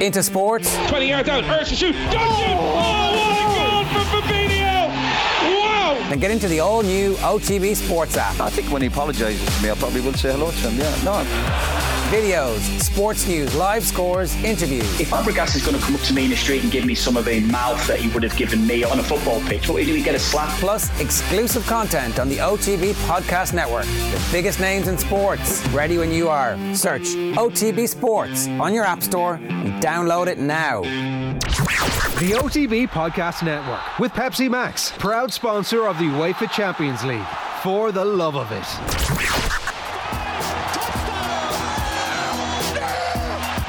Into sports. 20 yards out. Ertz to shoot. Don't shoot. Oh, what a goal for Fabinho. Wow. And get into the all-new OTB Sports app. I think when he apologises to me, I probably will say hello to him. Yeah, no. Videos, sports news, live scores, interviews. If Fabregas is going to come up to me in the street and give me some of the mouth that he would have given me on a football pitch, what would he do? He'd get a slap. Plus, exclusive content on the OTB Podcast Network. The biggest names in sports, ready when you are. Search OTB Sports on your app store and download it now. The OTB Podcast Network with Pepsi Max, proud sponsor of the UEFA Champions League. For the love of it.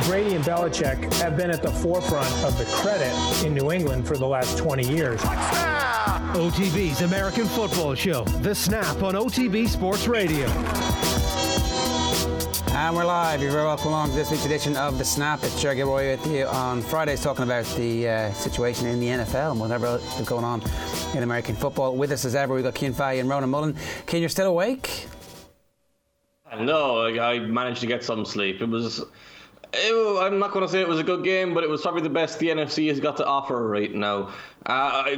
Brady and Belichick have been at the forefront of the credit in New England for the last 20 years. OTB's American Football Show, The Snap on OTB Sports Radio. And we're live. You're very welcome along to this week's edition of The Snap. It's Jerry Gilroy with you on Fridays talking about the situation in the NFL and whatever is going on in American football. With us as ever, we've got Cian Fahey and Ronan Mullen. Cian, you're still awake? No, I managed to get some sleep. I'm not going to say it was a good game, but it was probably the best the NFC has got to offer right now. I'll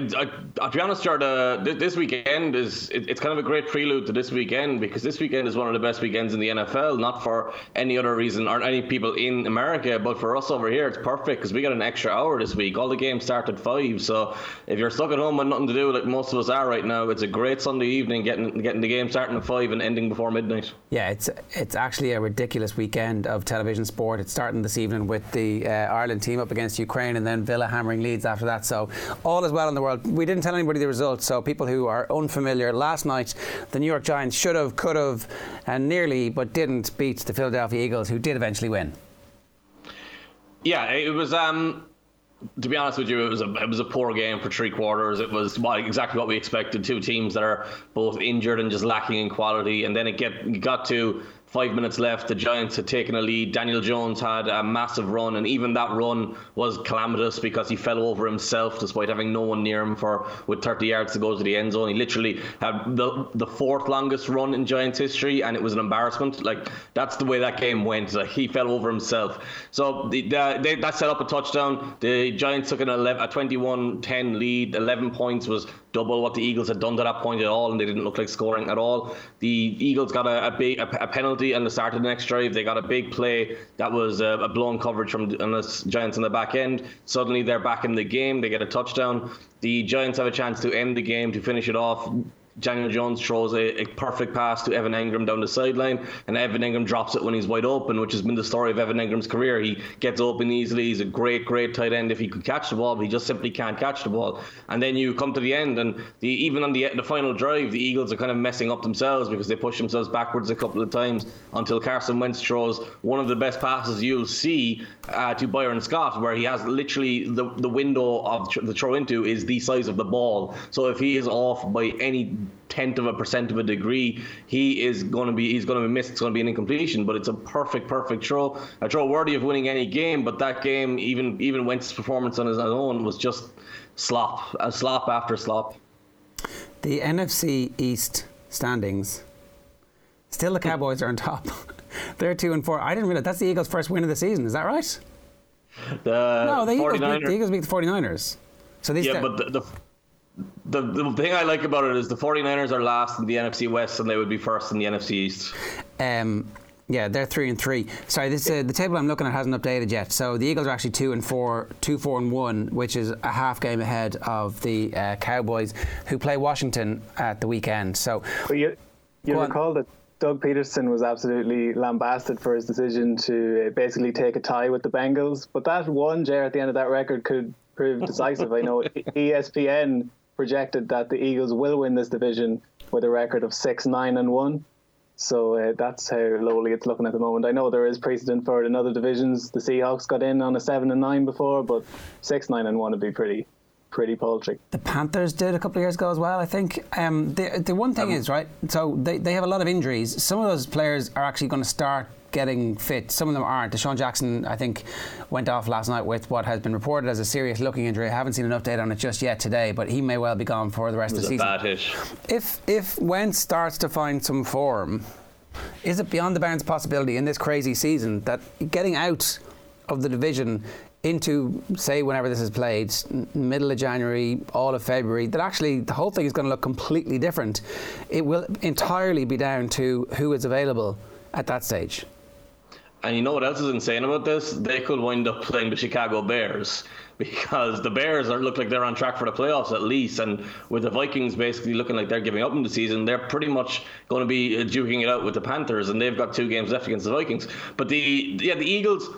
be honest, Jared, this weekend it's kind of a great prelude to this weekend, because this weekend is one of the best weekends in the NFL, not for any other reason or any people in America, but for us over here, it's perfect because we got an extra hour this week. All the games start at 5, so if you're stuck at home with nothing to do like most of us are right now, it's a great Sunday evening getting the game starting at 5 and ending before midnight. Yeah, it's actually a ridiculous weekend of television sport. It starting this evening with the Ireland team up against Ukraine, and then Villa hammering Leeds after that. So all is well in the world. We didn't tell anybody the results, so people who are unfamiliar, last night the New York Giants should have, could have, and nearly but didn't beat the Philadelphia Eagles, who did eventually win. Yeah, it was... to be honest with you, it was a poor game for three quarters. It was exactly what we expected. Two teams that are both injured and just lacking in quality. And then it got to 5 minutes left. The Giants had taken a lead. Daniel Jones had a massive run. And even that run was calamitous because he fell over himself despite having no one near him with 30 yards to go to the end zone. He literally had the fourth longest run in Giants history. And it was an embarrassment. Like, that's the way that game went. Like, he fell over himself. So that set up a touchdown. The Giants took a 21-10 lead. 11 points was double what the Eagles had done to that point at all, and they didn't look like scoring at all. The Eagles got a big penalty on the start of the next drive. They got a big play that was a blown coverage from the Giants on the back end. Suddenly they're back in the game. They get a touchdown. The Giants have a chance to end the game, to finish it off. Daniel Jones throws a perfect pass to Evan Engram down the sideline, and Evan Engram drops it when he's wide open, which has been the story of Evan Engram's career. He gets open easily. He's a great, great tight end if he could catch the ball, but he just simply can't catch the ball. And then you come to the end, and even on the final drive, the Eagles are kind of messing up themselves because they push themselves backwards a couple of times until Carson Wentz throws one of the best passes you'll see to Byron Scott, where he has literally the window of the throw into is the size of the ball. So if he is off by any 0.1% of a degree, he's going to be missed. It's going to be an incompletion, but it's a perfect throw, a throw worthy of winning any game. But that game, even Wentz's performance on his own was just slop after slop. The NFC East standings, still the Cowboys are on top. They're 2-4. I didn't realize that's the Eagles' first win of the season. Is that right? The Eagles beat the 49ers. So these The thing I like about it is the 49ers are last in the NFC West, and they would be first in the NFC East. Yeah, they're 3-3. Sorry, this the table I'm looking at hasn't updated yet. So the Eagles are actually 2-4, 2-4-1, which is a half game ahead of the Cowboys, who play Washington at the weekend. So, but you recall that Doug Peterson was absolutely lambasted for his decision to basically take a tie with the Bengals, but that one, Jared, at the end of that record could prove decisive. I know ESPN projected that the Eagles will win this division with a record of 6-9-1. So that's how lowly it's looking at the moment. I know there is precedent for it in other divisions. The Seahawks got in on a 7-9 before, but 6-9-1 would be pretty paltry. The Panthers did a couple of years ago as well, I think. The one thing is, right, so they have a lot of injuries. Some of those players are actually going to start getting fit. Some of them aren't. Deshaun Jackson, I think, went off last night with what has been reported as a serious looking injury. I haven't seen an update on it just yet today, but he may well be gone for the rest of the season. Bad hit. If Wentz starts to find some form, is it beyond the bounds possibility in this crazy season that getting out of the division into, say, whenever this is played, middle of January, all of February, that actually the whole thing is going to look completely different. It will entirely be down to who is available at that stage. And you know what else is insane about this? They could wind up playing the Chicago Bears, because the Bears look like they're on track for the playoffs at least, and with the Vikings basically looking like they're giving up in the season, they're pretty much going to be duking it out with the Panthers, and they've got 2 games left against the Vikings. But the Eagles,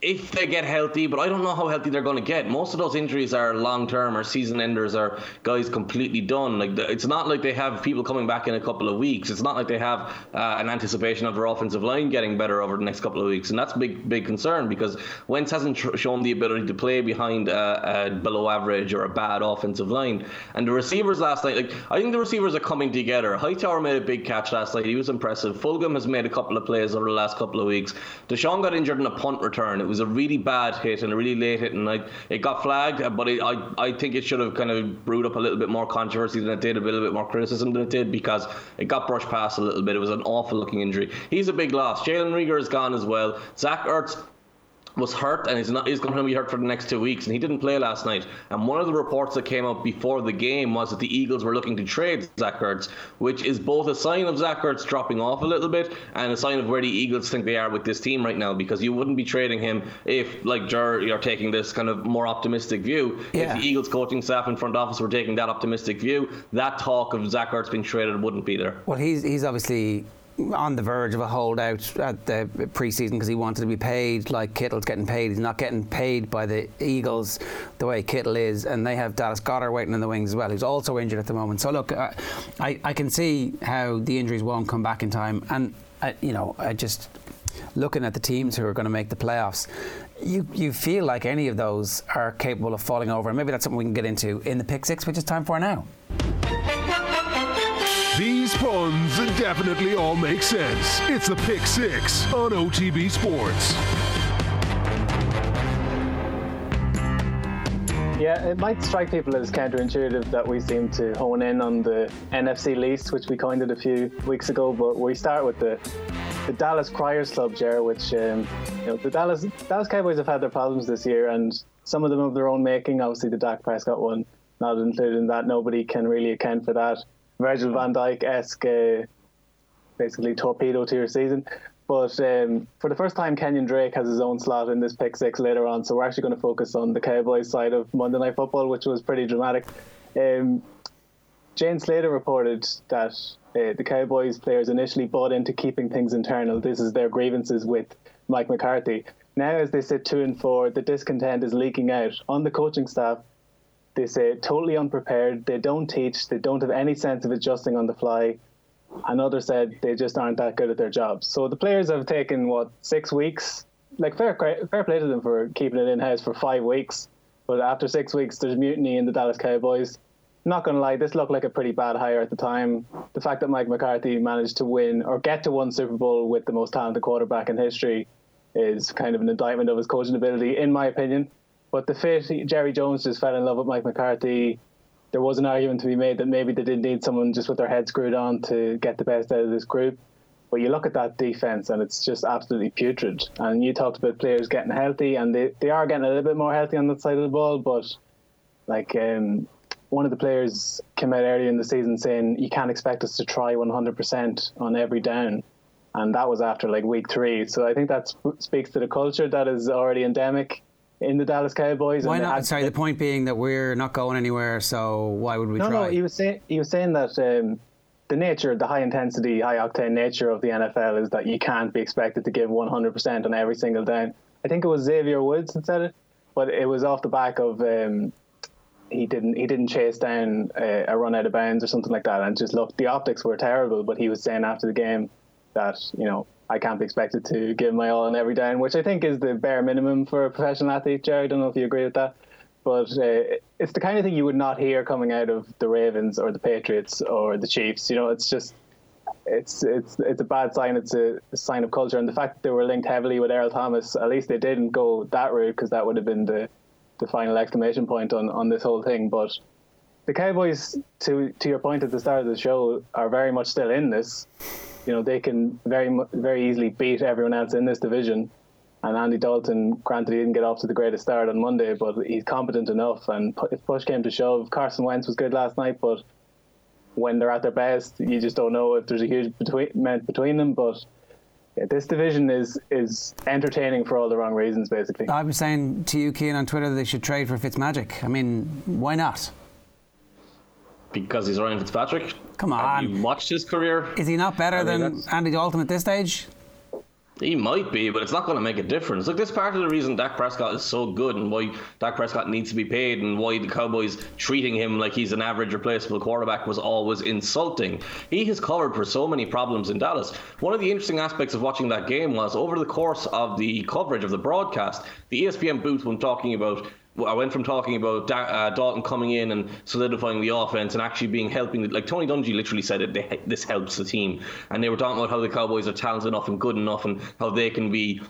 if they get healthy, but I don't know how healthy they're going to get. Most of those injuries are long-term or season-enders or guys completely done. Like, it's not like they have people coming back in a couple of weeks. It's not like they have an anticipation of their offensive line getting better over the next couple of weeks. And that's a big, big concern, because Wentz hasn't shown the ability to play behind a below-average or a bad offensive line. And the receivers last night, I think the receivers are coming together. Hightower made a big catch last night. He was impressive. Fulgham has made a couple of plays over the last couple of weeks. Deshaun got injured in a punt return. It was a really bad hit and a really late hit, and it got flagged, but I think it should have kind of brewed up a little bit more controversy than it did, a little bit more criticism than it did, because it got brushed past a little bit. It was an awful looking injury. He's a big loss. Jalen Reagor is gone as well. Zach Ertz was hurt, and he's going to be hurt for the next 2 weeks, and he didn't play last night. And one of the reports that came out before the game was that the Eagles were looking to trade Zach Ertz, which is both a sign of Zach Ertz dropping off a little bit and a sign of where the Eagles think they are with this team right now, because you wouldn't be trading him if, like Jerry, you're taking this kind of more optimistic view. Yeah. If the Eagles coaching staff and front office were taking that optimistic view, that talk of Zach Ertz being traded wouldn't be there. Well, he's obviously on the verge of a holdout at the preseason because he wanted to be paid like Kittle's getting paid. He's not getting paid by the Eagles the way Kittle is, and they have Dallas Goedert waiting in the wings as well, who's also injured at the moment. So look, I can see how the injuries won't come back in time, and I just looking at the teams who are going to make the playoffs, you feel like any of those are capable of falling over, and maybe that's something we can get into in the Pick Six, which is time for now. These puns definitely all make sense. It's the Pick Six on OTB Sports. Yeah, it might strike people as counterintuitive that we seem to hone in on the NFC East, which we coined it a few weeks ago, but we start with the Dallas Criers Club, Jerry, which the Dallas Cowboys have had their problems this year, and some of them of their own making. Obviously, the Dak Prescott one, not included in that. Nobody can really account for that. Virgil van Dijk-esque, basically torpedo to your season. But for the first time, Kenyan Drake has his own slot in this Pick Six later on. So we're actually going to focus on the Cowboys side of Monday Night Football, which was pretty dramatic. Jane Slater reported that the Cowboys players initially bought into keeping things internal. This is their grievances with Mike McCarthy. Now, as they sit 2-4, the discontent is leaking out on the coaching staff. They say totally unprepared. They don't teach. They don't have any sense of adjusting on the fly. Another said they just aren't that good at their jobs. So the players have taken 6 weeks. Fair play to them for keeping it in house for 5 weeks. But after 6 weeks, there's mutiny in the Dallas Cowboys. Not gonna lie, this looked like a pretty bad hire at the time. The fact that Mike McCarthy managed to win or get to one Super Bowl with the most talented quarterback in history is kind of an indictment of his coaching ability, in my opinion. But the fit, Jerry Jones just fell in love with Mike McCarthy. There was an argument to be made that maybe they did need someone just with their head screwed on to get the best out of this group. But you look at that defense and it's just absolutely putrid. And you talked about players getting healthy, and they are getting a little bit more healthy on that side of the ball. But one of the players came out earlier in the season saying, you can't expect us to try 100% on every down. And that was after week 3. So I think that speaks to the culture that is already endemic in the Dallas Cowboys. Why not? Sorry, the point being that we're not going anywhere, so why would we try? No, he was saying that the nature, the high-intensity, high-octane nature of the NFL is that you can't be expected to give 100% on every single down. I think it was Xavier Woods that said it, but it was off the back of he didn't chase down a run out of bounds or something like that, and just look, the optics were terrible, but he was saying after the game that, I can't be expected to give my all on every down, which I think is the bare minimum for a professional athlete, Jerry. I don't know if you agree with that. But it's the kind of thing you would not hear coming out of the Ravens or the Patriots or the Chiefs. It's just it's a bad sign. It's a sign of culture. And the fact that they were linked heavily with Errol Thomas, at least they didn't go that route, because that would have been the final exclamation point on this whole thing. But the Cowboys, to your point at the start of the show, are very much still in this. They can very, very easily beat everyone else in this division. And Andy Dalton, granted he didn't get off to the greatest start on Monday, but he's competent enough. And if push came to shove, Carson Wentz was good last night, but when they're at their best, you just don't know if there's a huge amount between them. But this division is entertaining for all the wrong reasons, basically. I was saying to you, Cian, on Twitter, that they should trade for Fitzmagic. I mean, why not? Because he's Ryan Fitzpatrick? Come on. Have you watched his career? Is he not better than Andy Dalton at this stage? He might be, but it's not going to make a difference. Look, this part of the reason Dak Prescott is so good and why Dak Prescott needs to be paid and why the Cowboys treating him like he's an average replaceable quarterback was always insulting. He has covered for so many problems in Dallas. One of the interesting aspects of watching that game was over the course of the coverage of the broadcast, the ESPN booth when talking about I went from talking about Dalton coming in and solidifying the offense and actually being helping. Like Tony Dungy literally said it, this helps the team. And they were talking about how the Cowboys are talented enough and good enough and how they can be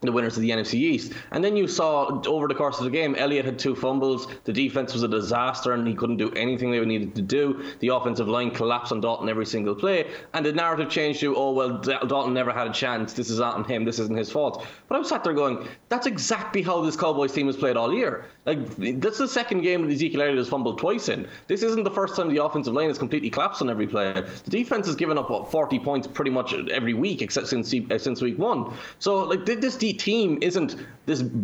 the winners of the NFC East. And then you saw over the course of the game, Elliott had 2 fumbles. The defense was a disaster and he couldn't do anything they needed to do. The offensive line collapsed on Dalton every single play. And the narrative changed to, oh, well, Dalton never had a chance. This is not on him. This isn't his fault. But I was sat there going, that's exactly how this Cowboys team has played all year. Like, that's the second game that Ezekiel Elliott has fumbled twice in. This isn't the first time the offensive line has completely collapsed on every play. The defense has given up, what, 40 points pretty much every week, except since week one. So, like, this team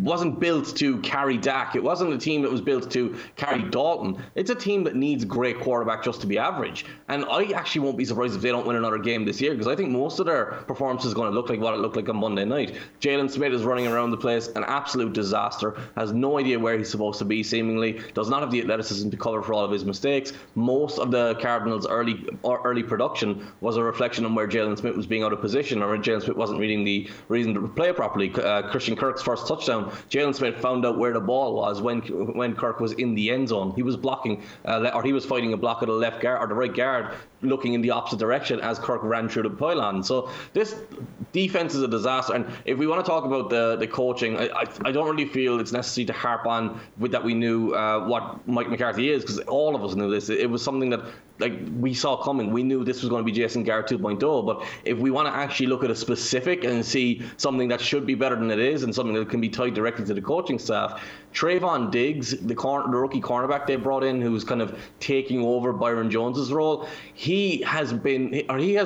wasn't built to carry Dak. It wasn't a team that was built to carry Dalton. It's a team that needs great quarterback just to be average. And I actually won't be surprised if they don't win another game this year, because I think most of their performance is going to look like what it looked like on Monday night. Jalen Smith is running around the place, an absolute disaster, has no idea where he's supposed to be seemingly, does not have the athleticism to cover for all of his mistakes. Most of the Cardinals' early production was a reflection on where Jalen Smith was being out of position, or Jalen Smith wasn't reading the reason to play properly. Christian Kirk's first touchdown, Jalen Smith found out where the ball was when Kirk was in the end zone. He was blocking, or he was fighting a block at the left guard or the right guard, looking in the opposite direction as Kirk ran through the pylon. So this defense is a disaster. And if we want to talk about the coaching, I don't really feel it's necessary to harp on with that. We knew what Mike McCarthy is, because all of us knew this. It was something that we saw coming. We knew this was going to be Jason Garrett 2.0. But if we want to actually look at a specific and see something that should be better than it is and something that can be tied directly to the coaching staff, Trayvon Diggs, the rookie cornerback they brought in, who's kind of taking over Byron Jones's role, he has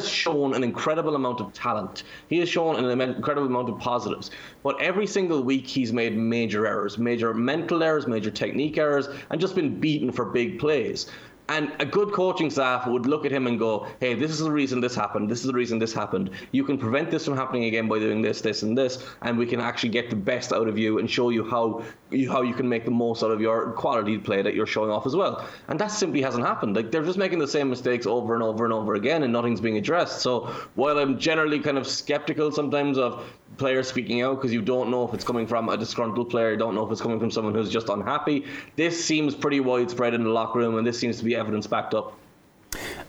shown an incredible amount of talent. He has shown an incredible amount of positives. But every single week he's made major errors, major mental errors, major technique errors, and just been beaten for big plays. And a good coaching staff would look at him and go, hey, this is the reason this happened. This is the reason this happened. You can prevent this from happening again by doing this, this, and this. And we can actually get the best out of you and show you how you can make the most out of your quality play that you're showing off as well. And that simply hasn't happened. Like, they're just making the same mistakes over and over and over again, and nothing's being addressed. So while I'm generally kind of skeptical sometimes of players speaking out, because you don't know if it's coming from a disgruntled player, you don't know if it's coming from someone who's just unhappy, this seems pretty widespread in the locker room, and this seems to be evidence backed up.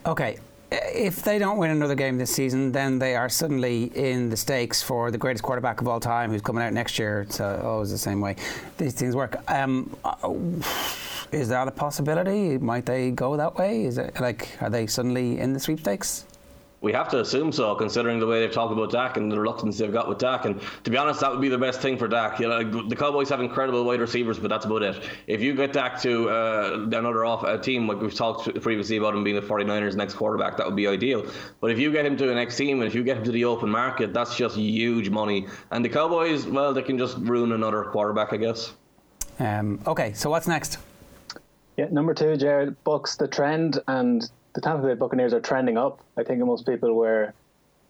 Okay, if they don't win another game this season, then they are suddenly in the stakes for the greatest quarterback of all time, who's coming out next year. It's always the same way these things work. Is that a possibility? Might they go that way? Is it like, are they suddenly in the sweepstakes? We have to assume so, considering the way they've talked about Dak and the reluctance they've got with Dak. And to be honest, that would be the best thing for Dak. You know, the Cowboys have incredible wide receivers, but that's about it. If you get Dak to another team, like we've talked previously about him being the 49ers' next quarterback, that would be ideal. But if you get him to an next team, and if you get him to the open market, that's just huge money. And the Cowboys, well, they can just ruin another quarterback, I guess. Okay, so what's next? Yeah, number 2, Jared, bucks the trend, and the Tampa Bay Buccaneers are trending up. I think most people were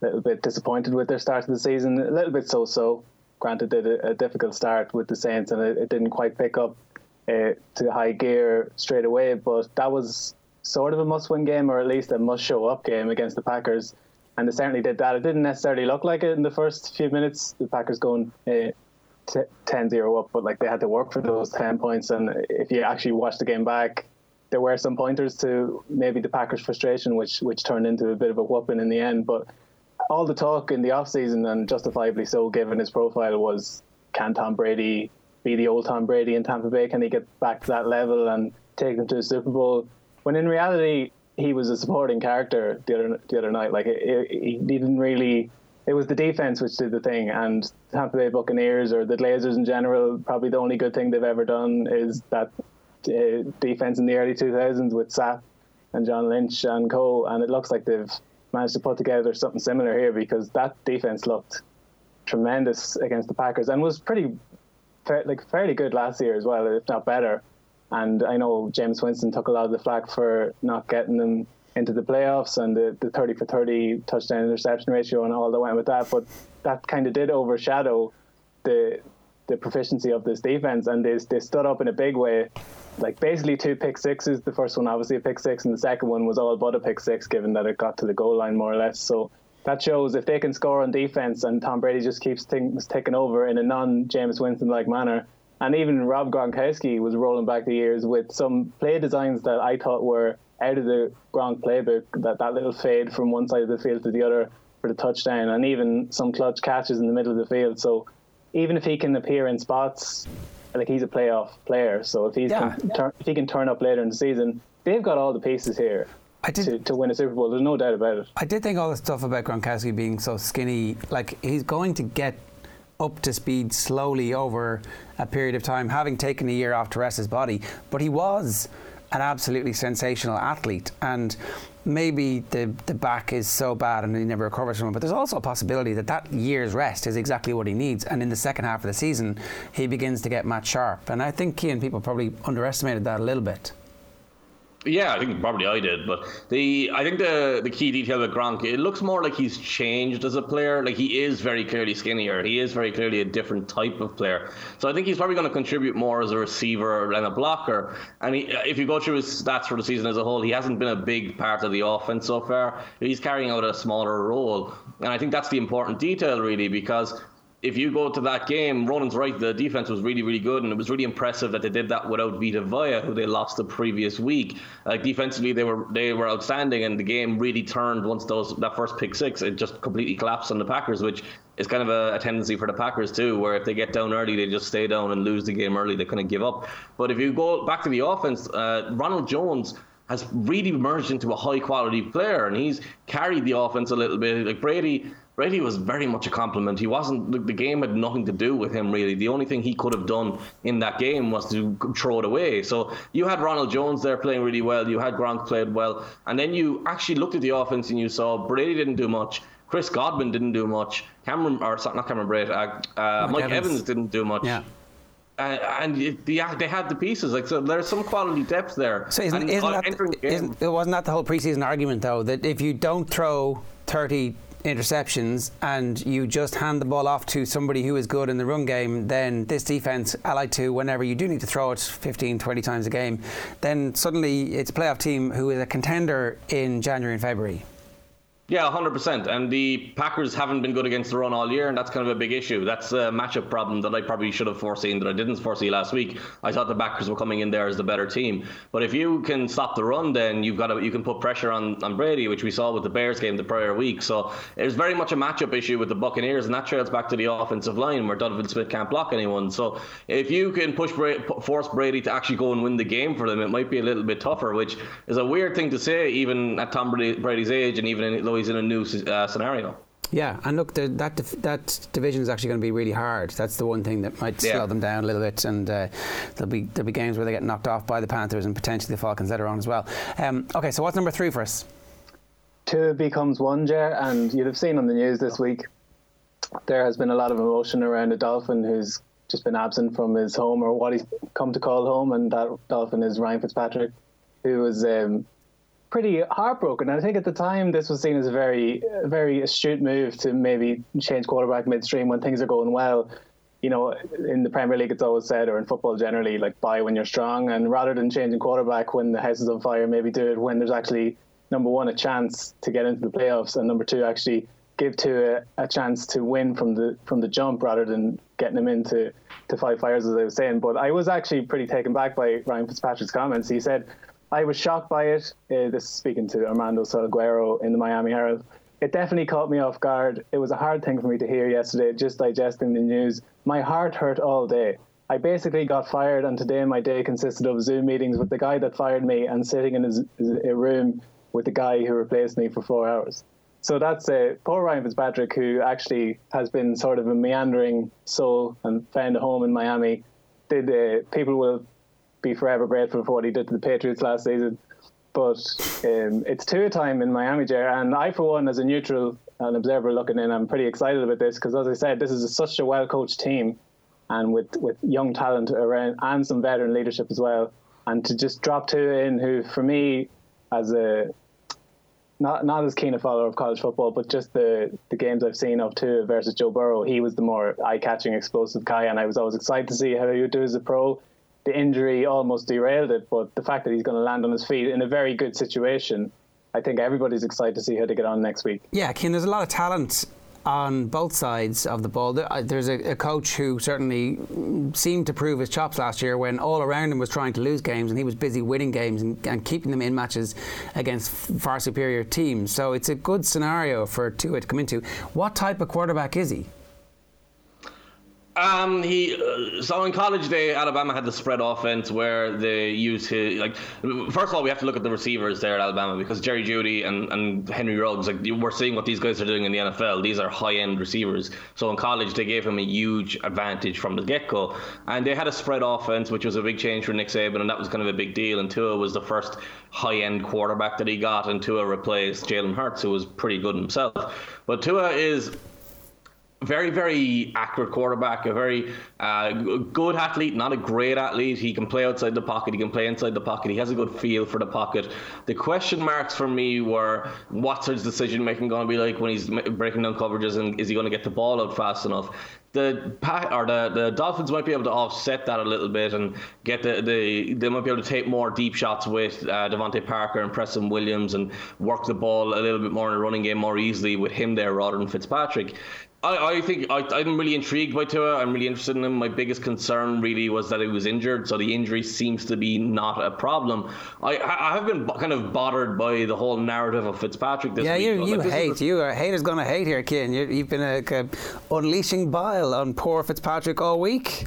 a little bit disappointed with their start of the season, a little bit so-so. Granted, they did a difficult start with the Saints, and it didn't quite pick up to high gear straight away, but that was sort of a must-win game, or at least a must-show-up game against the Packers, and they certainly did that. It didn't necessarily look like it in the first few minutes, the Packers going 10-0 up, but like they had to work for those 10 points, and if you actually watch the game back, there were some pointers to maybe the Packers' frustration, which turned into a bit of a whooping in the end. But all the talk in the offseason, and justifiably so given his profile, was, can Tom Brady be the old Tom Brady in Tampa Bay? Can he get back to that level and take them to the Super Bowl? When in reality, he was a supporting character the other night. Like, he didn't really it was the defense which did the thing, and Tampa Bay Buccaneers, or the Glazers in general, probably the only good thing they've ever done is that defense in the early 2000s with Sapp and John Lynch and co. And it looks like they've managed to put together something similar here, because that defense looked tremendous against the Packers and was pretty fairly good last year as well, if not better. And I know Jameis Winston took a lot of the flack for not getting them into the playoffs and the 30 for 30 touchdown interception ratio and all that went with that, but that kind of did overshadow the proficiency of this defense, and they stood up in a big way. Like basically two pick sixes, the first one obviously a pick six, and the second one was all but a pick six given that it got to the goal line more or less. So that shows if they can score on defense and Tom Brady just keeps things taking over in a non-Jameis Winston-like manner. And even Rob Gronkowski was rolling back the years with some play designs that I thought were out of the Gronk playbook, that little fade from one side of the field to the other for the touchdown, and even some clutch catches in the middle of the field. So even if he can appear in spots, like, he's a playoff player. So if he can turn up later in the season, they've got all the pieces here to win a Super Bowl. There's no doubt about it. I did think all the stuff about Gronkowski being so skinny, like, he's going to get up to speed slowly over a period of time, having taken a year off to rest his body. But he was an absolutely sensational athlete, and maybe the back is so bad and he never recovers from it, but there's also a possibility that year's rest is exactly what he needs, and in the second half of the season he begins to get match sharp. And I think Cian, people probably underestimated that a little bit. Yeah, I think probably I did, but I think the key detail with Gronk, it looks more like he's changed as a player. Like, he is very clearly skinnier. He is very clearly a different type of player. So I think he's probably going to contribute more as a receiver than a blocker. And if you go through his stats for the season as a whole, he hasn't been a big part of the offense so far. He's carrying out a smaller role, and I think that's the important detail really, because if you go to that game, Ronan's right, the defense was really, really good, and it was really impressive that they did that without Vita Vea, who they lost the previous week. Like, defensively, they were outstanding, and the game really turned once that first pick six. It just completely collapsed on the Packers, which is kind of a tendency for the Packers too, where if they get down early, they just stay down and lose the game early. They kind of give up. But if you go back to the offense, Ronald Jones has really merged into a high-quality player, and he's carried the offense a little bit. Like, Brady was very much a compliment. He wasn't. The game had nothing to do with him, really. The only thing he could have done in that game was to throw it away. So you had Ronald Jones there playing really well. You had Gronk played well. And then you actually looked at the offense and you saw Brady didn't do much. Chris Godwin didn't do much. Mike Evans didn't do much. Yeah. They had the pieces. Like, so there's some quality depth there. So wasn't that the whole preseason argument, though, that if you don't throw 30 interceptions and you just hand the ball off to somebody who is good in the run game, then this defense, allied to whenever you do need to throw it 15, 20 times a game, then suddenly it's a playoff team who is a contender in January and February. Yeah, 100%. And the Packers haven't been good against the run all year, and that's kind of a big issue. That's a matchup problem that I probably should have foreseen, that I didn't foresee last week. I thought the Packers were coming in there as the better team. But if you can stop the run, then you can put pressure on Brady, which we saw with the Bears game the prior week. So there's very much a matchup issue with the Buccaneers, and that trails back to the offensive line, where Donovan Smith can't block anyone. So if you can force Brady to actually go and win the game for them, it might be a little bit tougher, which is a weird thing to say, even at Tom Brady's age, and even though he's in a new scenario. Yeah, and look, that division is actually going to be really hard. That's the one thing that might slow them down a little bit, and there'll be games where they get knocked off by the Panthers and potentially the Falcons later on as well. Okay, so what's number 3 for us? 2 becomes 1, Jer, and you'd have seen on the news this week there has been a lot of emotion around a dolphin who's just been absent from his home, or what he's come to call home, and that dolphin is Ryan Fitzpatrick, who was pretty heartbroken. I think at the time this was seen as a very, very astute move to maybe change quarterback midstream when things are going well. You know, in the Premier League it's always said, or in football generally, like, buy when you're strong, and rather than changing quarterback when the house is on fire, maybe do it when there's actually, number one, a chance to get into the playoffs, and number two, actually give to a chance to win from the jump, rather than getting him into five fires, as I was saying. But I was actually pretty taken back by Ryan Fitzpatrick's comments. He said, "I was shocked by it." This is speaking to Armando Salguero in the Miami Herald. "It definitely caught me off guard. It was a hard thing for me to hear yesterday, just digesting the news. My heart hurt all day. I basically got fired, and today my day consisted of Zoom meetings with the guy that fired me and sitting in a room with the guy who replaced me for 4 hours. So that's poor Ryan Fitzpatrick, who actually has been sort of a meandering soul and found a home in Miami. People will be forever grateful for what he did to the Patriots last season. But it's tour time in Miami, Jerry. And I, for one, as a neutral and observer looking in, I'm pretty excited about this because, as I said, this is such a well-coached team and with young talent around and some veteran leadership as well. And to just drop two in, who, for me, as a... Not as keen a follower of college football, but just the games I've seen of Tua versus Joe Burrow, he was the more eye-catching, explosive guy, and I was always excited to see how he would do as a pro. The injury almost derailed it, but the fact that he's going to land on his feet in a very good situation, I think everybody's excited to see how they get on next week. Yeah, Ken, there's a lot of talent on both sides of the ball. There's a coach who certainly seemed to prove his chops last year when all around him was trying to lose games and he was busy winning games and keeping them in matches against far superior teams. So it's a good scenario for Tua to come into. What type of quarterback is he? So in college day, Alabama had the spread offense where they used his, like, first of all, we have to look at the receivers there at Alabama because Jerry Judy and Henry Ruggs, like, we're seeing what these guys are doing in the NFL. These are high-end receivers. So in college, they gave him a huge advantage from the get-go. And they had a spread offense, which was a big change for Nick Saban, and that was kind of a big deal. And Tua was the first high-end quarterback that he got, and Tua replaced Jalen Hurts, who was pretty good himself. But Tua is... very, very accurate quarterback, a very good athlete, not a great athlete. He can play outside the pocket. He can play inside the pocket. He has a good feel for the pocket. The question marks for me were, what's his decision-making going to be like when he's breaking down coverages, and is he going to get the ball out fast enough? The Dolphins might be able to offset that a little bit and get they might be able to take more deep shots with Devontae Parker and Preston Williams and work the ball a little bit more in the running game more easily with him there rather than Fitzpatrick. I think I'm really intrigued by Tua. I'm really interested in him. My biggest concern really was that he was injured, so the injury seems to be not a problem. I have been kind of bothered by the whole narrative of Fitzpatrick this week. Yeah, you are haters gonna hate here, Ken. You've been unleashing bile on poor Fitzpatrick all week.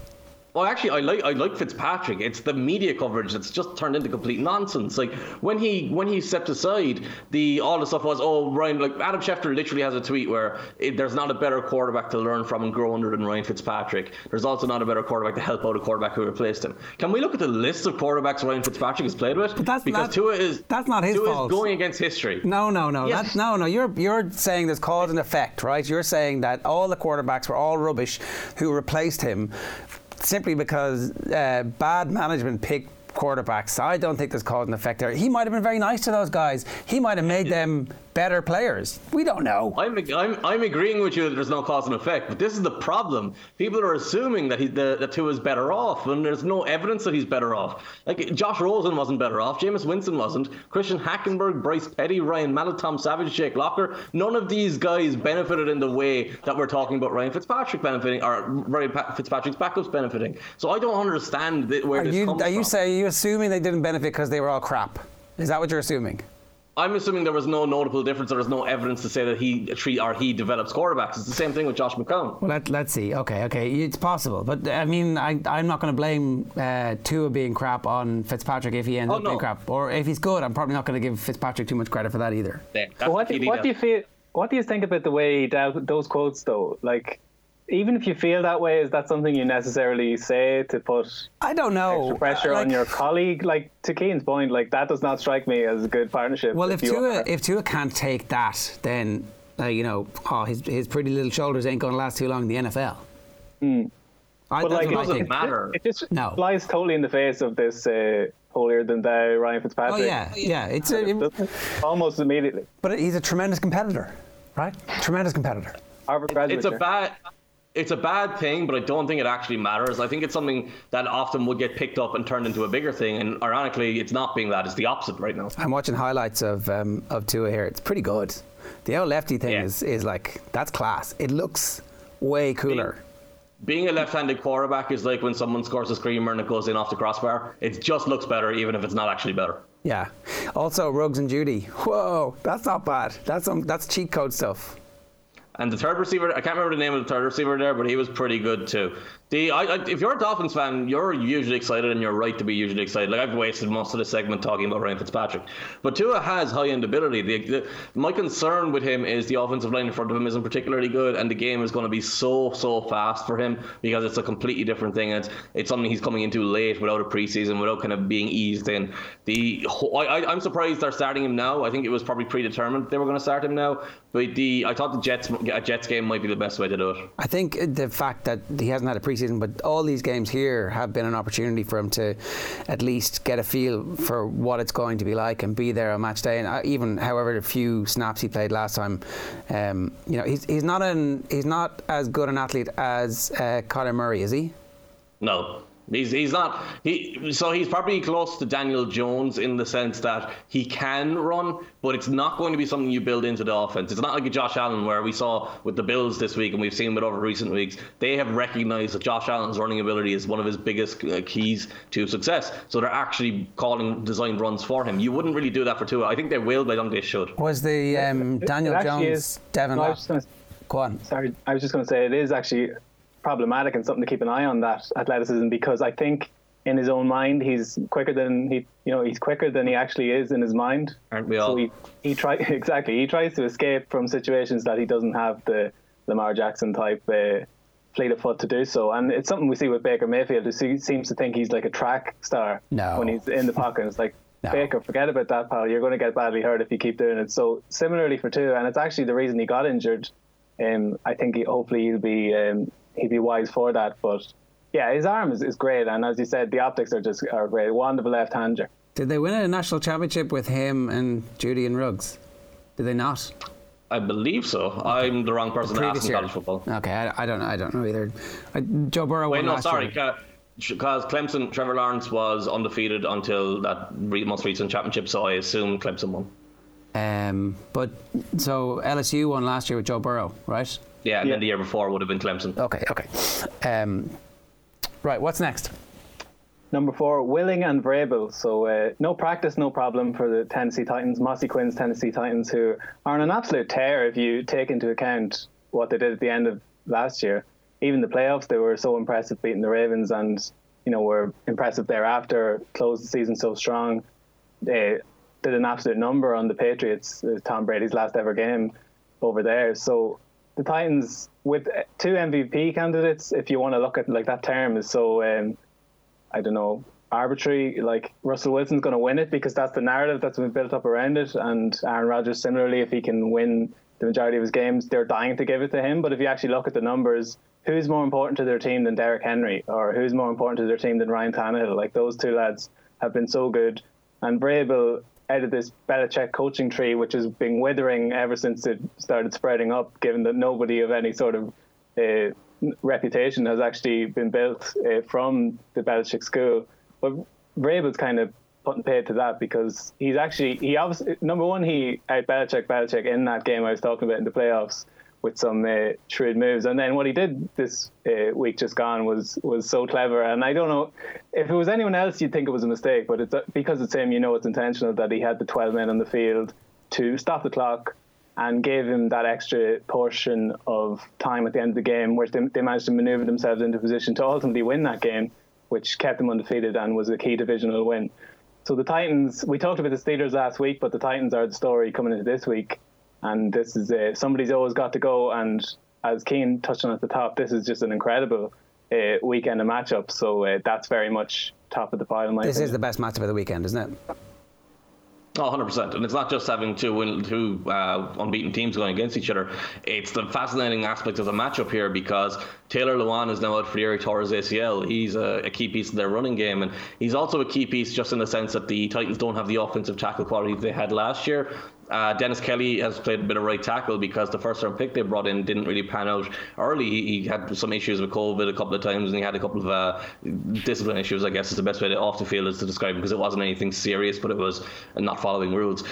Well, actually, I like Fitzpatrick. It's the media coverage that's just turned into complete nonsense. Like when he stepped aside, all the stuff was, oh, Ryan. Like Adam Schefter literally has a tweet where there's not a better quarterback to learn from and grow under than Ryan Fitzpatrick. There's also not a better quarterback to help out a quarterback who replaced him. Can we look at the list of quarterbacks Ryan Fitzpatrick has played with? But that's not his fault. Tua is going against history. No. Yes. No. You're saying there's cause and effect, right? You're saying that all the quarterbacks were all rubbish who replaced him. Simply because bad management picked quarterbacks. I don't think there's cause and effect there. He might have been very nice to those guys. He might have made them better players. We don't know. I'm agreeing with you that there's no cause and effect, but this is the problem. People are assuming that that Tua is better off, and there's no evidence that he's better off. Like, Josh Rosen wasn't better off. Jameis Winston wasn't. Christian Hackenberg, Bryce Petty, Ryan Mallett, Tom Savage, Jake Locker. None of these guys benefited in the way that we're talking about Ryan Fitzpatrick benefiting, or Ryan Fitzpatrick's backups benefiting. So I don't understand where this comes from. Are you assuming they didn't benefit because they were all crap? Is that what you're assuming? I'm assuming there was no notable difference. There was no evidence to say that he develops quarterbacks. It's the same thing with Josh McCown. Well, let's see. Okay, it's possible, but I mean, I'm not going to blame Tua being crap on Fitzpatrick if he ends up being crap, or if he's good. I'm probably not going to give Fitzpatrick too much credit for that either. Yeah, what do you feel? What do you think about the way those quotes though? Like, even if you feel that way, is that something you necessarily say to put extra pressure on your colleague? Like, to Keane's point, like, that does not strike me as a good partnership. Well, if Tua can't take that, then his pretty little shoulders ain't going to last too long in the NFL. Mm. It doesn't matter. It just flies totally in the face of this holier than thou Ryan Fitzpatrick. Oh yeah. It's almost immediately. But he's a tremendous competitor, right? Tremendous competitor. Harvard graduate. It's a bad thing, but I don't think it actually matters. I think it's something that often would get picked up and turned into a bigger thing, and ironically, it's not being that. It's the opposite right now. I'm watching highlights of Tua here. It's pretty good. The old lefty thing is like, that's class. It looks way cooler. Being a left-handed quarterback is like when someone scores a screamer and it goes in off the crossbar. It just looks better, even if it's not actually better. Yeah. Also, Ruggs and Judy. Whoa, that's not bad. That's cheat code stuff. And the third receiver, I can't remember the name of the third receiver there, but he was pretty good too. If you're a Dolphins fan, you're usually excited, and you're right to be usually excited. Like, I've wasted most of the segment talking about Ryan Fitzpatrick. But Tua has high-end ability. My concern with him is the offensive line in front of him isn't particularly good, and the game is going to be so fast for him, because it's a completely different thing. It's something he's coming into late, without a preseason, without kind of being eased in. I'm surprised they're starting him now. I think it was probably predetermined they were going to start him now. But I thought a Jets game might be the best way to do it. I think the fact that he hasn't had a preseason, but all these games here have been an opportunity for him to at least get a feel for what it's going to be like and be there on match day. And even however few snaps he played last time, he's not as good an athlete as Kyler Murray, is he? No. He's not. So he's probably close to Daniel Jones in the sense that he can run, but it's not going to be something you build into the offense. It's not like a Josh Allen, where we saw with the Bills this week and we've seen with over recent weeks. They have recognized that Josh Allen's running ability is one of his biggest keys to success. So they're actually calling designed runs for him. You wouldn't really do that for Tua. I think they will, but I don't think they should. Was the Daniel Jones, Devin? No, I was just going to say, it is actually problematic and something to keep an eye on, that athleticism, because I think in his own mind he's quicker than he actually is in his mind. Aren't we all? So he tries to escape from situations that he doesn't have the Lamar Jackson type fleet of foot to do so. And it's something we see with Baker Mayfield, who seems to think he's like a track star when he's in the pocket. It's like, no, Baker, forget about that, pal. You're going to get badly hurt if you keep doing it. So similarly for Tua, and it's actually the reason he got injured. I think he'd be wise for that. But yeah, his arm is great, and as you said, the optics are great. Wand of a left-hander. Did they win a national championship with him and Judy and Ruggs? Did they not? I believe so. Okay. I'm the wrong person to ask in college football. Okay, I don't know either. Joe Burrow won last year. Because Clemson, Trevor Lawrence was undefeated until that most recent championship, so I assume Clemson won. But so LSU won last year with Joe Burrow, right? Yeah, and then the year before would have been Clemson. Okay. Right, what's next? Number 4, Willing and Vrabel. So no practice, no problem for the Tennessee Titans, Mossy Quinn's Tennessee Titans, who are on an absolute tear if you take into account what they did at the end of last year. Even the playoffs, they were so impressive, beating the Ravens, and were impressive thereafter, closed the season so strong. They did an absolute number on the Patriots, Tom Brady's last ever game over there. So the Titans, with 2 MVP candidates, if you want to look at like that term, is so arbitrary. Like, Russell Wilson's going to win it because that's the narrative that's been built up around it, and Aaron Rodgers similarly, if he can win the majority of his games, they're dying to give it to him. But if you actually look at the numbers, who's more important to their team than Derrick Henry, or who's more important to their team than Ryan Tannehill? Like, those two lads have been so good, and Vrabel, out of this Belichick coaching tree, which has been withering ever since it started spreading up, given that nobody of any sort of reputation has actually been built from the Belichick school. But Vrabel's kind of putting paid to that, because he obviously, number one, he out Belichick in that game I was talking about in the playoffs with some shrewd moves. And then what he did this week just gone was so clever. And I don't know, if it was anyone else, you'd think it was a mistake. But it's because it's him, it's intentional that he had the 12 men on the field to stop the clock and gave him that extra portion of time at the end of the game, where they managed to maneuver themselves into position to ultimately win that game, which kept them undefeated and was a key divisional win. So the Titans, we talked about the Steelers last week, but the Titans are the story coming into this week. And this is somebody's always got to go. And as Keane touched on at the top, this is just an incredible weekend of matchup. So that's very much top of the pile. This is the best matchup of the weekend, isn't it? Oh, 100%. And it's not just having two unbeaten teams going against each other. It's the fascinating aspect of the matchup here, because Taylor Lewan is now out for the Erik Torres ACL. He's a key piece in their running game, and he's also a key piece just in the sense that the Titans don't have the offensive tackle quality they had last year. Dennis Kelly has played a bit of right tackle because the first-round pick they brought in didn't really pan out early. He had some issues with COVID a couple of times, and he had a couple of discipline issues, I guess is the best way off the field is to describe it, because it wasn't anything serious, but it was not following rules.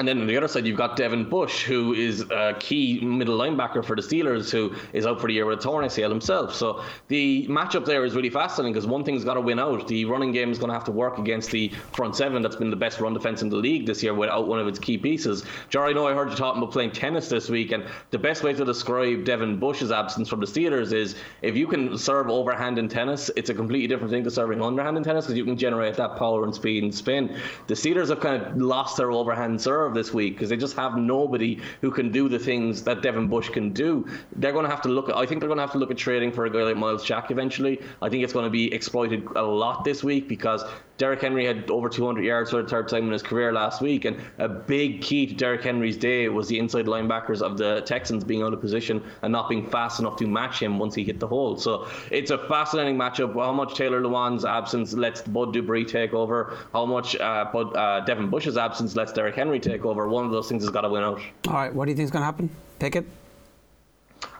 And then on the other side, you've got Devin Bush, who is a key middle linebacker for the Steelers, who is out for the year with a torn ACL himself. So the matchup there is really fascinating because one thing's got to win out. The running game is going to have to work against the front seven that's been the best run defense in the league this year without one of its key pieces. Jerry, I know I heard you talking about playing tennis this week, and the best way to describe Devin Bush's absence from the Steelers is if you can serve overhand in tennis, it's a completely different thing to serving underhand in tennis because you can generate that power and speed and spin. The Steelers have kind of lost their overhand serve this week because they just have nobody who can do the things that Devin Bush can do. They're going to have to look at, I think they're going to have to look at trading for a guy like Miles Jack eventually. I think it's going to be exploited a lot this week because Derrick Henry had over 200 yards for the third time in his career last week, and a big key to Derrick Henry's day was the inside linebackers of the Texans being out of position and not being fast enough to match him once he hit the hole. So it's a fascinating matchup. How much Taylor Lewan's absence lets Bud Dupree take over, how much Devin Bush's absence lets Derrick Henry take over. One of those things has got to win out. All right, what do you think is going to happen? Pick it.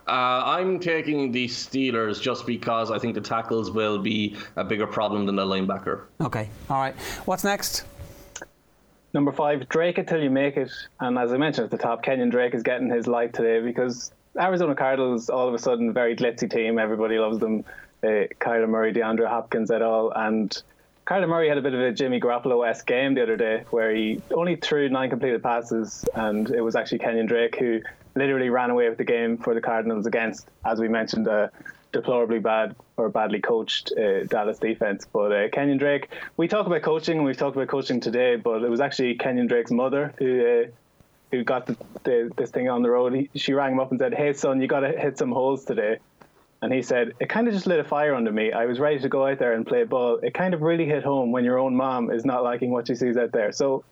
I'm taking the Steelers just because I think the tackles will be a bigger problem than the linebacker. Okay, all right. What's next? Number 5, Drake it till you make it. And as I mentioned at the top, Kenyan Drake is getting his life today because Arizona Cardinals, all of a sudden, very glitzy team. Everybody loves them. Kyler Murray, DeAndre Hopkins et al. And Kyler Murray had a bit of a Jimmy Garoppolo-esque game the other day where he only threw 9 completed passes, and it was actually Kenyan Drake who literally ran away with the game for the Cardinals against, as we mentioned, a deplorably bad or badly coached Dallas defense. But Kenyan Drake, we talk about coaching and we've talked about coaching today, but it was actually Kenyan Drake's mother who got this thing on the road. She rang him up and said, "Hey son, you got to hit some holes today." And he said, "It kind of just lit a fire under me. I was ready to go out there and play ball. It kind of really hit home when your own mom is not liking what she sees out there." So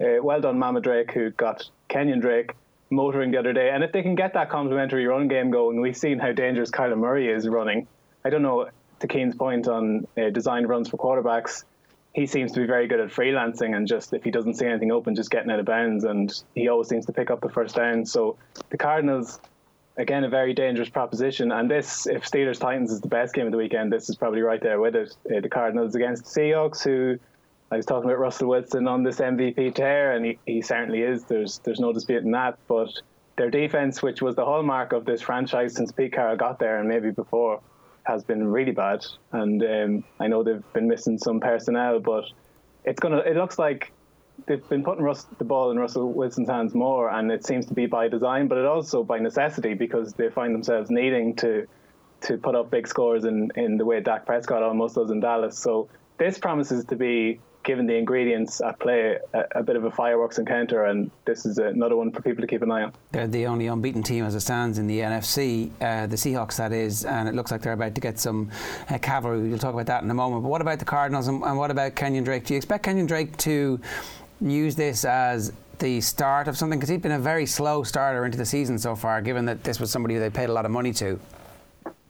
well done, Mama Drake, who got Kenyan Drake motoring the other day. And if they can get that complimentary run game going, we've seen how dangerous Kyler Murray is running. I don't know, to Keane's point on designed runs for quarterbacks, he seems to be very good at freelancing and just if he doesn't see anything open, just getting out of bounds. And he always seems to pick up the first down. So the Cardinals, again, a very dangerous proposition. And this, if Steelers-Titans is the best game of the weekend, this is probably right there with it. The Cardinals against the Seahawks, who... I was talking about Russell Wilson on this MVP tear, and he certainly is. There's no disputing that. But their defense, which was the hallmark of this franchise since Pete Carroll got there and maybe before, has been really bad. And I know they've been missing some personnel, but it looks like they've been putting the ball in Russell Wilson's hands more, and it seems to be by design, but it also by necessity because they find themselves needing to put up big scores in the way Dak Prescott almost does in Dallas. So this promises to be, given the ingredients at play, a bit of a fireworks encounter, and this is another one for people to keep an eye on. They're the only unbeaten team as it stands in the NFC, the Seahawks that is, and it looks like they're about to get some cavalry. We'll talk about that in a moment. But what about the Cardinals and what about Kenyan Drake? Do you expect Kenyan Drake to use this as the start of something? Because he's been a very slow starter into the season so far, given that this was somebody who they paid a lot of money to.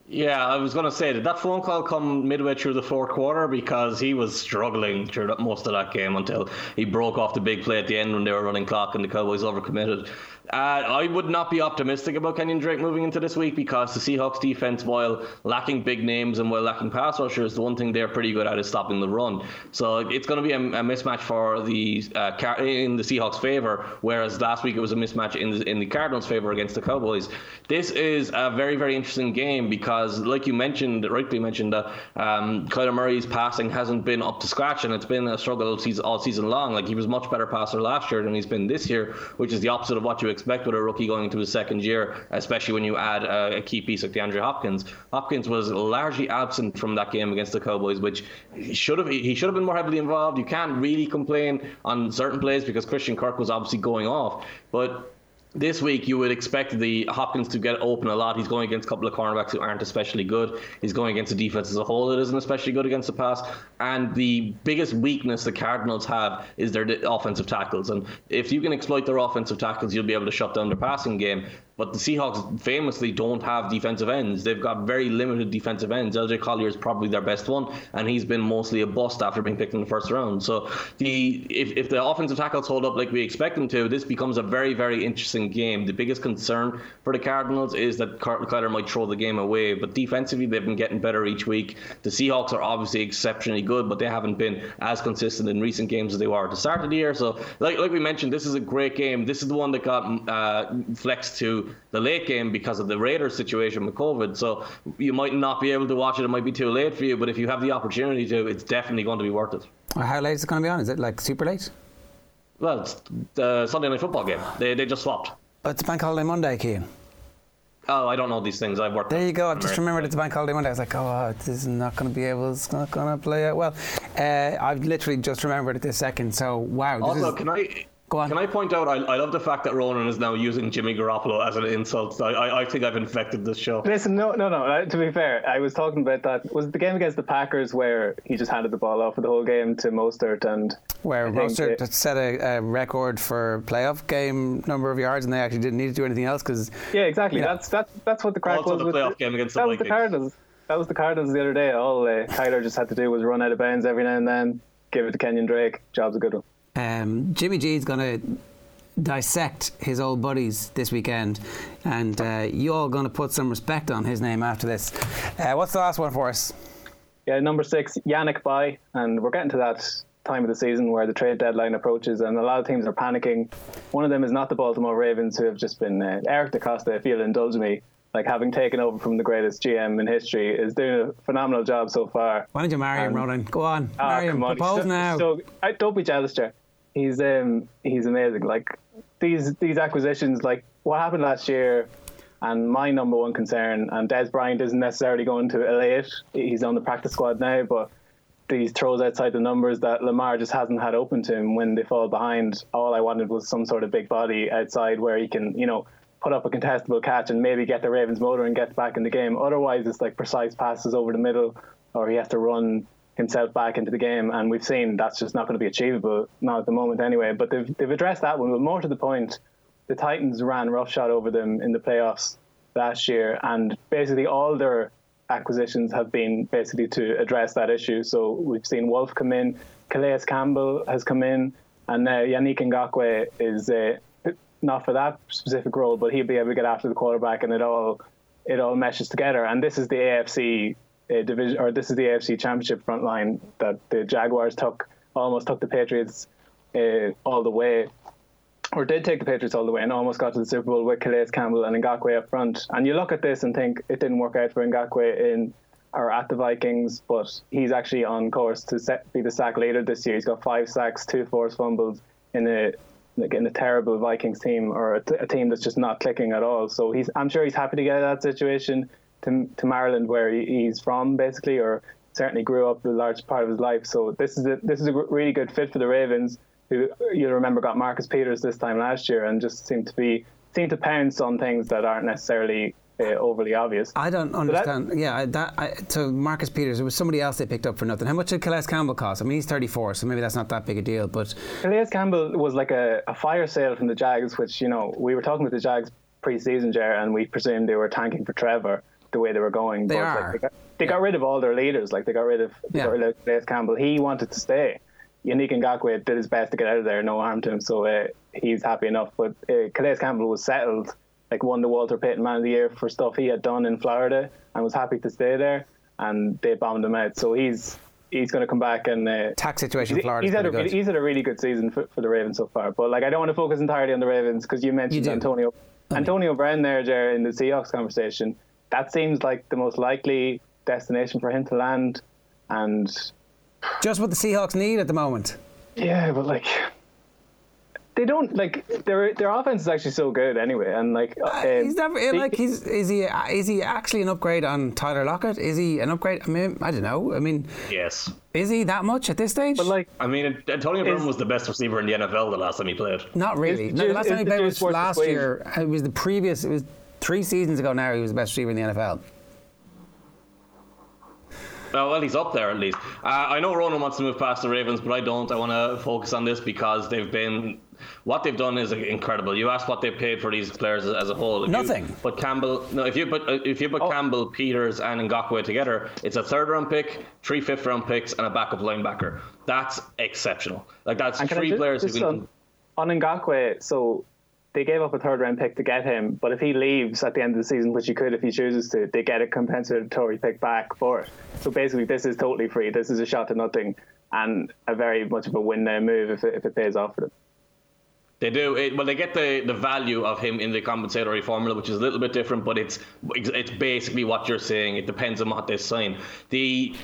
Yeah, I was going to say, did that phone call come midway through the fourth quarter? Because he was struggling through most of that game until he broke off the big play at the end when they were running clock and the Cowboys overcommitted. I would not be optimistic about Kenyan Drake moving into this week because the Seahawks defense, while lacking big names and while lacking pass rushers, the one thing they're pretty good at is stopping the run. So it's going to be a mismatch for in the Seahawks' favor, whereas last week it was a mismatch in the Cardinals' favor against the Cowboys. This is a very, very interesting game because, like you mentioned, rightly mentioned, Kyler Murray's passing hasn't been up to scratch and it's been a struggle all season long. Like, he was a much better passer last year than he's been this year, which is the opposite of what you expect with a rookie going into his second year, especially when you add a key piece like DeAndre Hopkins. Hopkins was largely absent from that game against the Cowboys, which he should have been more heavily involved. You can't really complain on certain plays because Christian Kirk was obviously going off, but this week, you would expect the Hopkins to get open a lot. He's going against a couple of cornerbacks who aren't especially good. He's going against a defense as a whole that isn't especially good against the pass. And the biggest weakness the Cardinals have is their offensive tackles. And if you can exploit their offensive tackles, you'll be able to shut down their passing game. But the Seahawks famously don't have defensive ends. They've got very limited defensive ends. LJ Collier is probably their best one, and he's been mostly a bust after being picked in the first round. So if the offensive tackles hold up like we expect them to, this becomes a very, very interesting game. The biggest concern for the Cardinals is that Kyler might throw the game away, but defensively they've been getting better each week. The Seahawks are obviously exceptionally good, but they haven't been as consistent in recent games as they were at the start of the year. So like we mentioned, this is a great game. This is the one that got flexed to the late game because of the Raiders situation with COVID. So you might not be able to watch it. It might be too late for you, but if you have the opportunity to, it's definitely going to be worth it. How late is it going to be on? Is it like super late? Well, it's the Sunday Night Football game. They just swapped. But it's Bank Holiday Monday, Cian. Oh, I don't know these things. I've worked there. You go. I've just remembered it's Bank Holiday Monday. I was like, oh, this is not going to be able. It's not going to play out well. I've literally just remembered it this second. So wow. Also, can I point out, I love the fact that Ronan is now using Jimmy Garoppolo as an insult. I think I've infected this show. Listen, no. To be fair, I was talking about that. Was it the game against the Packers where he just handed the ball off for the whole game to Mostert? And where Mostert set a record for playoff game number of yards, and they actually didn't need to do anything else because... Yeah, exactly. That's what the crack was. With the playoff game against the Vikings. That was the Cardinals the other day. All Kyler just had to do was run out of bounds every now and then, give it to Kenyan Drake. Job's a good one. Jimmy G is going to dissect his old buddies this weekend, and you all going to put some respect on his name after this. What's the last one for us? Yeah, number 6, Yannick Bye, and we're getting to that time of the season where the trade deadline approaches and a lot of teams are panicking. One of them is not the Baltimore Ravens, who have just been Eric DaCosta, if you'll indulge me, like having taken over from the greatest GM in history, is doing a phenomenal job so far. Why don't you marry him, Ronan? Go on, marry him. Propose now. So, don't be jealous, Jer. He's amazing. Like these acquisitions, like what happened last year, and my number one concern. And Des Bryant isn't necessarily going to allay it. He's on the practice squad now, but these throws outside the numbers that Lamar just hasn't had open to him when they fall behind. All I wanted was some sort of big body outside where he can, put up a contestable catch and maybe get the Ravens motor and get back in the game. Otherwise, it's like precise passes over the middle, or he has to run himself back into the game, and we've seen that's just not going to be achievable, not at the moment anyway. But they've addressed that one. But more to the point, the Titans ran roughshod over them in the playoffs last year, and basically all their acquisitions have been basically to address that issue. So we've seen Wolf come in, Calais Campbell has come in, and now Yannick Ngakoue is not for that specific role, but he'll be able to get after the quarterback, and it all meshes together. And this is the AFC. Division, or this is the AFC Championship frontline that the Jaguars almost took the Patriots all the way, or did take the Patriots all the way, and almost got to the Super Bowl with Calais Campbell and Ngakoue up front. And you look at this and think it didn't work out for Ngakoue at the Vikings, but he's actually on course to be the sack leader this year. He's got 5 sacks, 2 forced fumbles in a terrible Vikings team, or a team that's just not clicking at all. So I'm sure he's happy to get out of that situation. To Maryland, where he's from, basically, or certainly grew up a large part of his life. So this is a really good fit for the Ravens, who you'll remember got Marcus Peters this time last year and just seemed to pounce on things that aren't necessarily overly obvious. I don't understand. So Marcus Peters, it was somebody else they picked up for nothing. How much did Calais Campbell cost? I mean, he's 34, so maybe that's not that big a deal. But Calais Campbell was like a fire sale from the Jags, which we were talking with the Jags pre-season, Jared, and we presumed they were tanking for Trevor. The way they were going, they got rid of all their leaders. Like they got rid of Calais Campbell. He wanted to stay. Yannick Ngakoue did his best to get out of there, no harm to him. So he's happy enough. But Calais Campbell was settled, like won the Walter Payton Man of the Year for stuff he had done in Florida, and was happy to stay there. And they bombed him out. So he's going to come back and tax situation. Florida. He's had a really good season for the Ravens so far. But I don't want to focus entirely on the Ravens because you mentioned Antonio Brown there, Jerry, in the Seahawks conversation. That seems like the most likely destination for him to land, and just what the Seahawks need at the moment. Yeah, but they don't their offense is actually so good anyway, and is he actually an upgrade on Tyler Lockett? Is he an upgrade? I mean, I don't know. I mean, yes. Is he that much at this stage? But Antonio Brown was the best receiver in the NFL the last time he played. Not really. The last time he played was last year. It was the previous. It was 3 seasons ago now he was the best receiver in the NFL. Oh, well, he's up there at least. I know Ronan wants to move past the Ravens, but I don't. I want to focus on this because they've been what they've done is incredible. You asked what they paid for these players as a whole. If you put Campbell, Peters, and Ngakoue together, it's a third-round pick, 3 fifth-round picks, and a backup linebacker. That's exceptional. Like, that's three players who can. On Ngakoue, so they gave up a third-round pick to get him, but if he leaves at the end of the season, which he could if he chooses to, they get a compensatory pick back for it. So basically, this is totally free. This is a shot to nothing, and a very much of a win-now move if it pays off for them. They do. They get the value of him in the compensatory formula, which is a little bit different, but it's basically what you're saying. It depends on what they sign. The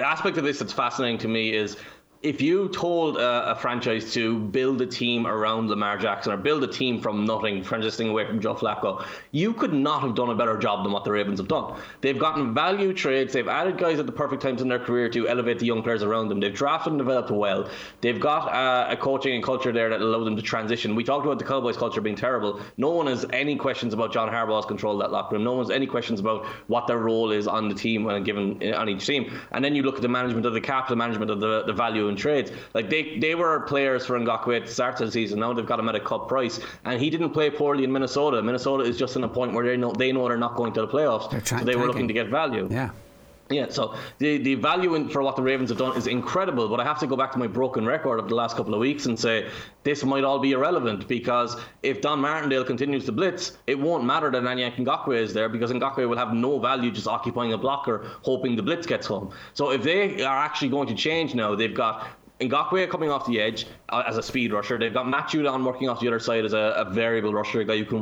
aspect of this that's fascinating to me is, if you told a franchise to build a team around Lamar Jackson, or build a team from nothing, transitioning away from Joe Flacco, you could not have done a better job than what the Ravens have done. They've gotten value trades. They've added guys at the perfect times in their career to elevate the young players around them. They've drafted and developed well. They've got a coaching and culture there that allowed them to transition. We talked about the Cowboys culture being terrible. No one has any questions about John Harbaugh's control of that locker room. No one has any questions about what their role is on the team and given on each team. And then you look at the management of the cap, the management of the value trades. Like, they were players for Ngakoue at the start of the season. Now they've got him at a cut price, and he didn't play poorly in Minnesota. Minnesota is just in a point where they know they're not going to the playoffs, so they were looking to get value. Yeah, so the value for what the Ravens have done is incredible, but I have to go back to my broken record of the last couple of weeks and say this might all be irrelevant, because if Don Martindale continues to blitz, it won't matter that Anyang Ngakoue is there, because Ngakoue will have no value just occupying a blocker hoping the blitz gets home. So if they are actually going to change now, they've got Ngakoue coming off the edge as a speed rusher. They've got Matt Judon working off the other side as a variable rusher, a guy who can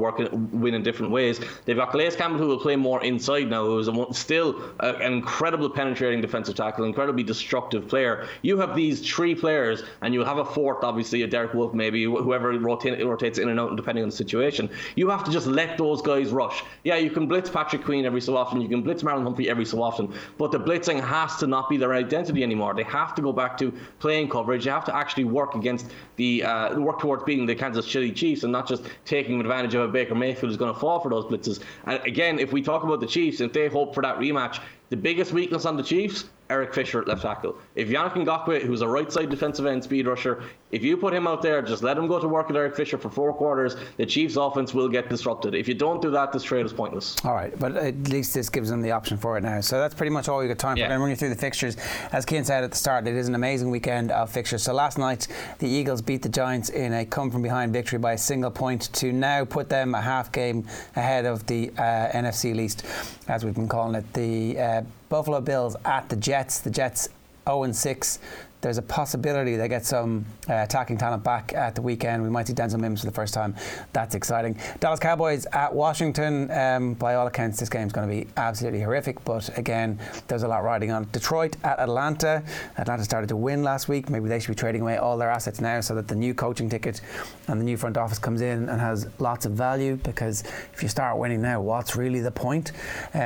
win in different ways. They've got Calais Campbell, who will play more inside now, who is still an incredible penetrating defensive tackle, incredibly destructive player. You have these three players, and you'll have a fourth, obviously, a Derek Wolfe, maybe, whoever rotates in and out depending on the situation. You have to just let those guys rush. Yeah, you can blitz Patrick Queen every so often. You can blitz Marlon Humphrey every so often. But the blitzing has to not be their identity anymore. They have to go back to playing coverage. You have to actually work towards beating the Kansas City Chiefs and not just taking advantage of a Baker Mayfield who's going to fall for those blitzes. And again, if we talk about the Chiefs, if they hope for that rematch, the biggest weakness on the Chiefs, Eric Fisher at left tackle. If Yannick Ngakoue, who's a right side defensive end speed rusher, if you put him out there, just let him go to work at Eric Fisher for four quarters, the Chiefs' offense will get disrupted. If you don't do that, this trade is pointless. All right, but at least this gives them the option for it now. So that's pretty much all we've got time for. I'm running through the fixtures. As Cian said at the start, it is an amazing weekend of fixtures. So last night, the Eagles beat the Giants in a come-from-behind victory by a single point to now put them a half game ahead of the NFC East, as we've been calling it. The Buffalo Bills at the Jets. The Jets 0-6. There's a possibility they get some attacking talent back at the weekend. We might see Denzel Mims for the first time. That's exciting. Dallas Cowboys at Washington. By all accounts, this game's going to be absolutely horrific. But again, there's a lot riding on. Detroit at Atlanta. Atlanta started to win last week. Maybe they should be trading away all their assets now so that the new coaching ticket and the new front office comes in and has lots of value, because if you start winning now, what's really the point?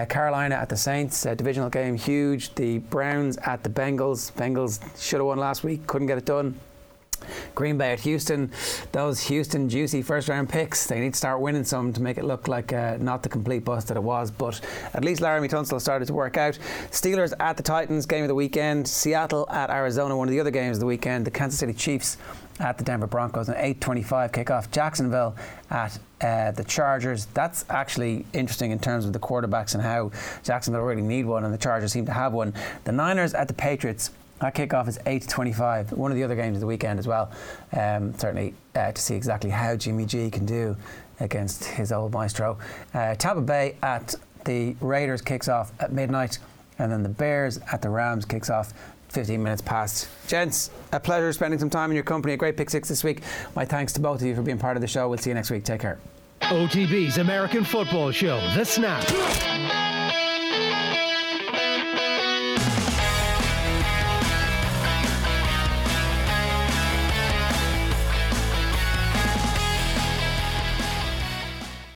Carolina at the Saints. Divisional game, huge. The Browns at the Bengals. Bengals should have won last week, couldn't get it done. Green Bay at Houston. Those Houston juicy first round picks, they need to start winning some to make it look like not the complete bust that it was, but at least Laramie Tunsil started to work out. Steelers at the Titans, game of the weekend. Seattle at Arizona, one of the other games of the weekend. The Kansas City Chiefs at the Denver Broncos, an 8:25 kickoff. Jacksonville at the Chargers. That's actually interesting in terms of the quarterbacks and how Jacksonville really need one and the Chargers seem to have one. The Niners at the Patriots. That kickoff is 8:25. One of the other games of the weekend as well. Certainly to see exactly how Jimmy G can do against his old maestro. Tampa Bay at the Raiders kicks off at midnight, and then the Bears at the Rams kicks off 15 minutes past. Gents, a pleasure spending some time in your company. A great Pick Six this week. My thanks to both of you for being part of the show. We'll see you next week. Take care. OTB's American Football Show, The Snap.